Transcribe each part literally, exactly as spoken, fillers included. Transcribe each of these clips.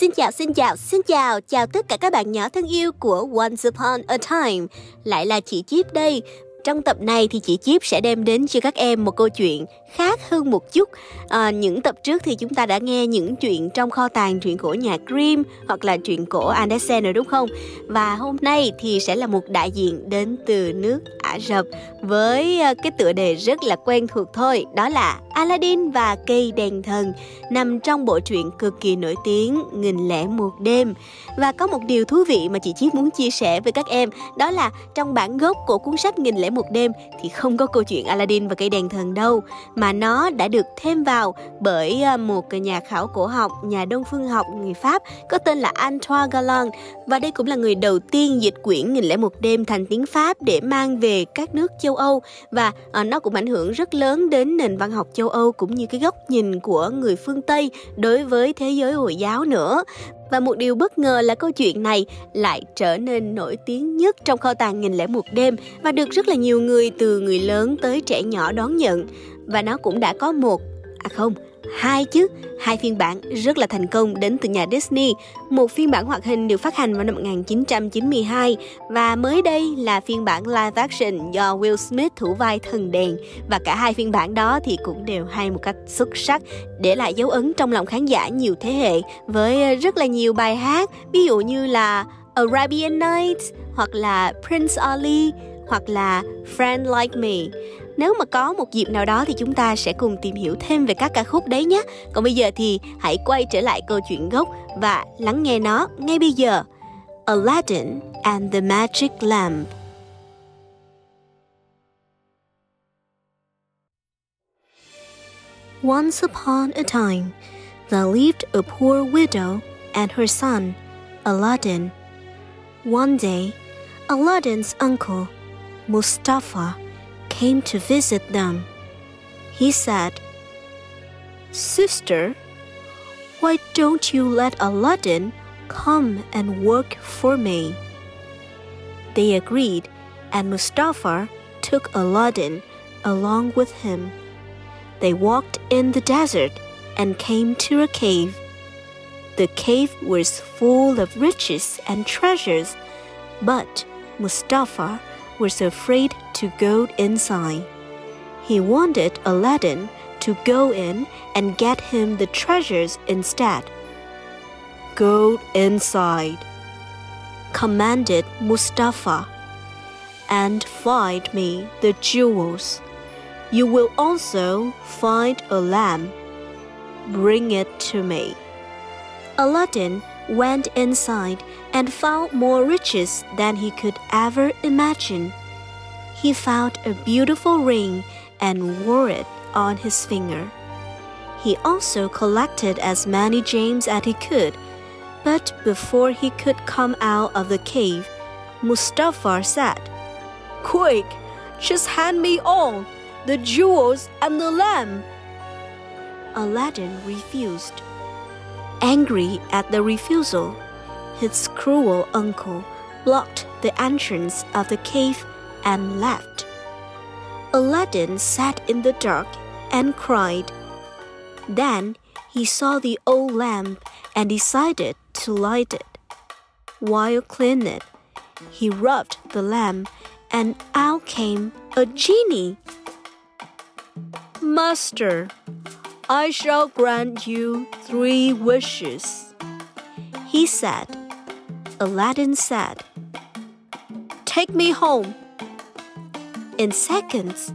Xin chào, xin chào, xin chào, chào tất cả các bạn nhỏ thân yêu của Once Upon a Time. Lại là chị Chip đây. Trong tập này thì chị Chip sẽ đem đến cho các em một câu chuyện khác hơn một chút. À, những tập trước thì chúng ta đã nghe những chuyện trong kho tàng truyện cổ nhà Grimm hoặc là truyện cổ Andersen rồi đúng không? Và hôm nay thì sẽ là một đại diện đến từ nước Ả Rập với cái tựa đề rất là quen thuộc thôi. Đó là Aladdin và cây đèn thần, nằm trong bộ truyện cực kỳ nổi tiếng Nghìn Lẻ Một Đêm. Và có một điều thú vị mà chị Chip muốn chia sẻ với các em, đó là trong bản gốc của cuốn sách Nghìn Lẻ Một Đêm thì không có câu chuyện Aladdin và cây đèn thần đâu, mà nó đã được thêm vào bởi một nhà khảo cổ học, nhà đông phương học người Pháp có tên là Antoine Galland. Và đây cũng là người đầu tiên dịch quyển Nghìn Lẻ Một Đêm thành tiếng Pháp để mang về các nước châu Âu. Và nó cũng ảnh hưởng rất lớn đến nền văn học châu Âu cũng như cái góc nhìn của người phương Tây đối với thế giới Hồi giáo nữa. Và một điều bất ngờ là câu chuyện này lại trở nên nổi tiếng nhất trong kho tàng Nghìn Lẻ Một Đêm và được rất là nhiều người từ người lớn tới trẻ nhỏ đón nhận. Và nó cũng đã có một, à không, hai chứ, hai phiên bản rất là thành công đến từ nhà Disney. Một phiên bản hoạt hình được phát hành vào năm một nghìn chín trăm chín mươi hai và mới đây là phiên bản live action do Will Smith thủ vai thần đèn. Và cả hai phiên bản đó thì cũng đều hay một cách xuất sắc, để lại dấu ấn trong lòng khán giả nhiều thế hệ với rất là nhiều bài hát, ví dụ như là Arabian Nights hoặc là Prince Ali hoặc là Friend Like Me. Nếu mà có một dịp nào đó thì chúng ta sẽ cùng tìm hiểu thêm về các ca khúc đấy nhé. Còn bây giờ thì hãy quay trở lại câu chuyện gốc và lắng nghe nó ngay bây giờ. Aladdin and the Magic Lamp. Once upon a time, there lived a poor widow and her son, Aladdin. One day, Aladdin's uncle, Mustafa, came to visit them. He said, "Sister, why don't you let Aladdin come and work for me?" They agreed, and Mustafa took Aladdin along with him. They walked in the desert and came to a cave. The cave was full of riches and treasures, but Mustafa was afraid to go inside. He wanted Aladdin to go in and get him the treasures instead. "Go inside," commanded Mustafa, "and find me the jewels. You will also find a lamp. Bring it to me." Aladdin went inside and found more riches than he could ever imagine. He found a beautiful ring and wore it on his finger. He also collected as many gems as he could, but before he could come out of the cave, Mustafa said, "Quick, just hand me all, the jewels and the lamp." Aladdin refused. Angry at the refusal, his cruel uncle blocked the entrance of the cave and left. Aladdin sat in the dark and cried. Then he saw the old lamp and decided to light it. While cleaning it, he rubbed the lamp and out came a genie. "Master, I shall grant you three wishes," he said. Aladdin said, "Take me home." In seconds,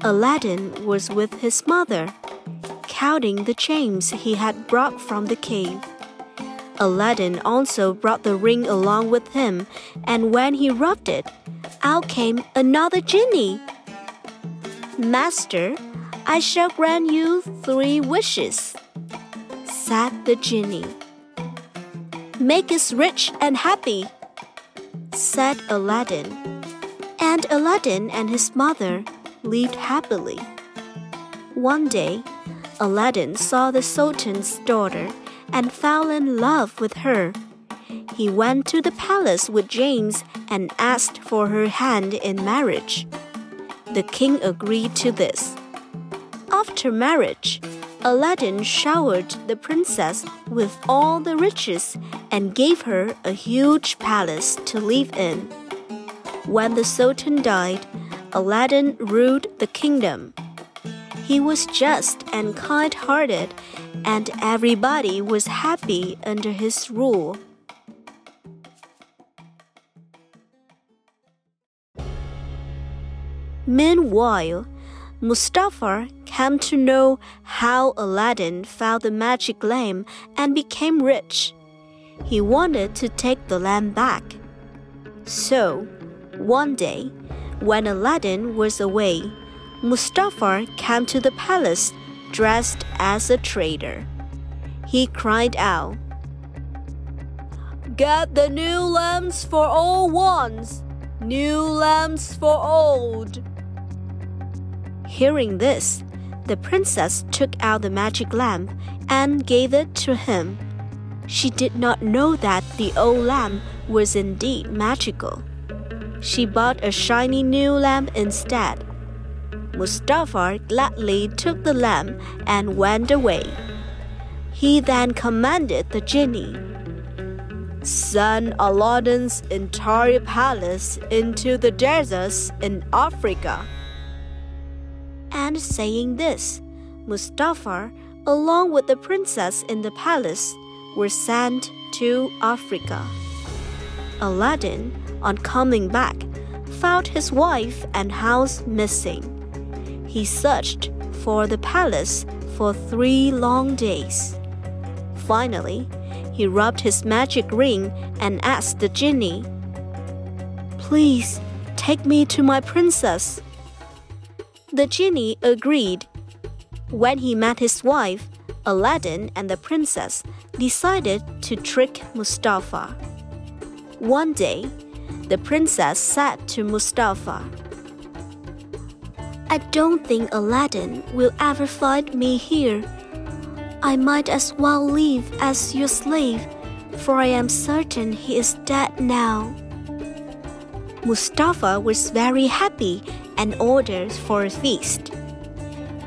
Aladdin was with his mother, counting the gems he had brought from the cave. Aladdin also brought the ring along with him, and when he rubbed it, out came another genie. "Master, I shall grant you three wishes," said the genie. "Make us rich and happy," said Aladdin. And Aladdin and his mother lived happily. One day, Aladdin saw the Sultan's daughter and fell in love with her. He went to the palace with James and asked for her hand in marriage. The king agreed to this. After marriage, Aladdin showered the princess with all the riches and gave her a huge palace to live in. When the Sultan died, Aladdin ruled the kingdom. He was just and kind-hearted, and everybody was happy under his rule. Meanwhile, Mustafa came to know how Aladdin found the magic lamp and became rich. He wanted to take the lamp back. So, one day, when Aladdin was away, Mustafa came to the palace dressed as a trader. He cried out, "Get the new lamps for old ones, new lamps for old." Hearing this, the princess took out the magic lamp and gave it to him. She did not know that the old lamp was indeed magical. She bought a shiny new lamp instead. Mustafa gladly took the lamp and went away. He then commanded the genie, "Send Aladdin's entire palace into the deserts in Africa." And saying this, Mustafa, along with the princess in the palace, were sent to Africa. Aladdin, on coming back, found his wife and house missing. He searched for the palace for three long days. Finally, he rubbed his magic ring and asked the genie, "Please, take me to my princess." The genie agreed. When he met his wife, Aladdin and the princess decided to trick Mustafa. One day, the princess said to Mustafa, "I don't think Aladdin will ever find me here. I might as well live as your slave, for I am certain he is dead now." Mustafa was very happy and ordered for a feast.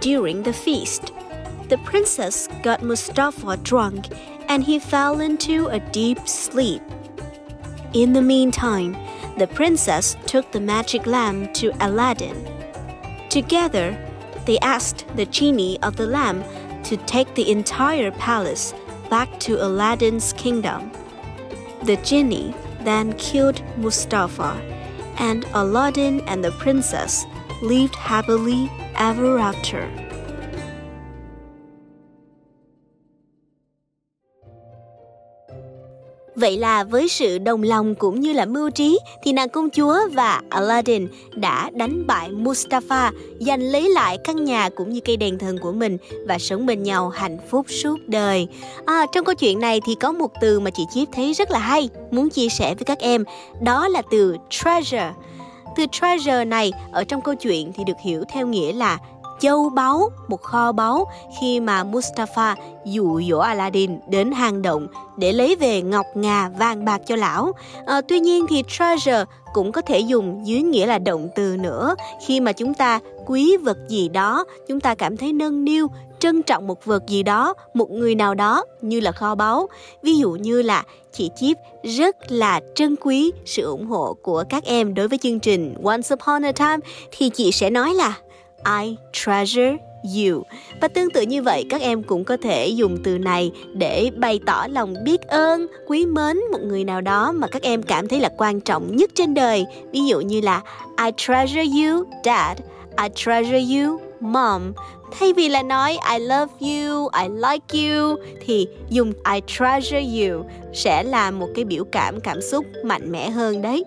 During the feast, the princess got Mustafa drunk and he fell into a deep sleep. In the meantime, the princess took the magic lamp to Aladdin. Together, they asked the genie of the lamp to take the entire palace back to Aladdin's kingdom. The genie then killed Mustafa, and Aladdin and the princess lived happily ever after. Vậy là với sự đồng lòng cũng như là mưu trí thì nàng công chúa và Aladdin đã đánh bại Mustafa, giành lấy lại căn nhà cũng như cây đèn thần của mình và sống bên nhau hạnh phúc suốt đời. À, trong câu chuyện này thì có một từ mà chị Chip thấy rất là hay, muốn chia sẻ với các em, đó là từ treasure. Từ treasure này ở trong câu chuyện thì được hiểu theo nghĩa là châu báu, một kho báu, khi mà Mustafa dụ dỗ Aladdin đến hang động để lấy về ngọc ngà vàng bạc cho lão. À, tuy nhiên thì treasure cũng có thể dùng dưới nghĩa là động từ nữa. Khi mà chúng ta quý vật gì đó, chúng ta cảm thấy nâng niu, trân trọng một vật gì đó, một người nào đó như là kho báu. Ví dụ như là chị Chip rất là trân quý sự ủng hộ của các em đối với chương trình Once Upon a Time, thì chị sẽ nói là I treasure you. Và tương tự như vậy, các em cũng có thể dùng từ này để bày tỏ lòng biết ơn, quý mến một người nào đó mà các em cảm thấy là quan trọng nhất trên đời. Ví dụ như là I treasure you, Dad. I treasure you, Mom. Thay vì là nói I love you, I like you thì dùng I treasure you sẽ là một cái biểu cảm cảm xúc mạnh mẽ hơn đấy.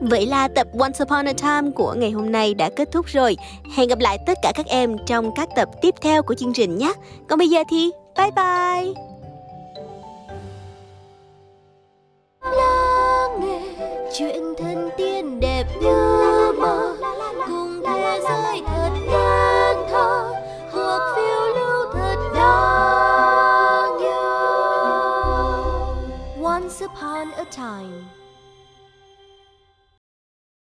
Vậy là tập Once Upon a Time của ngày hôm nay đã kết thúc rồi. Hẹn gặp lại tất cả các em trong các tập tiếp theo của chương trình nhé. Còn bây giờ thì bye bye. Lắng nghe chuyện thần tiên đẹp như mơ, cùng thế giới thật nên thơ, hoặc phiêu lưu thật đáng yêu. Once upon a time.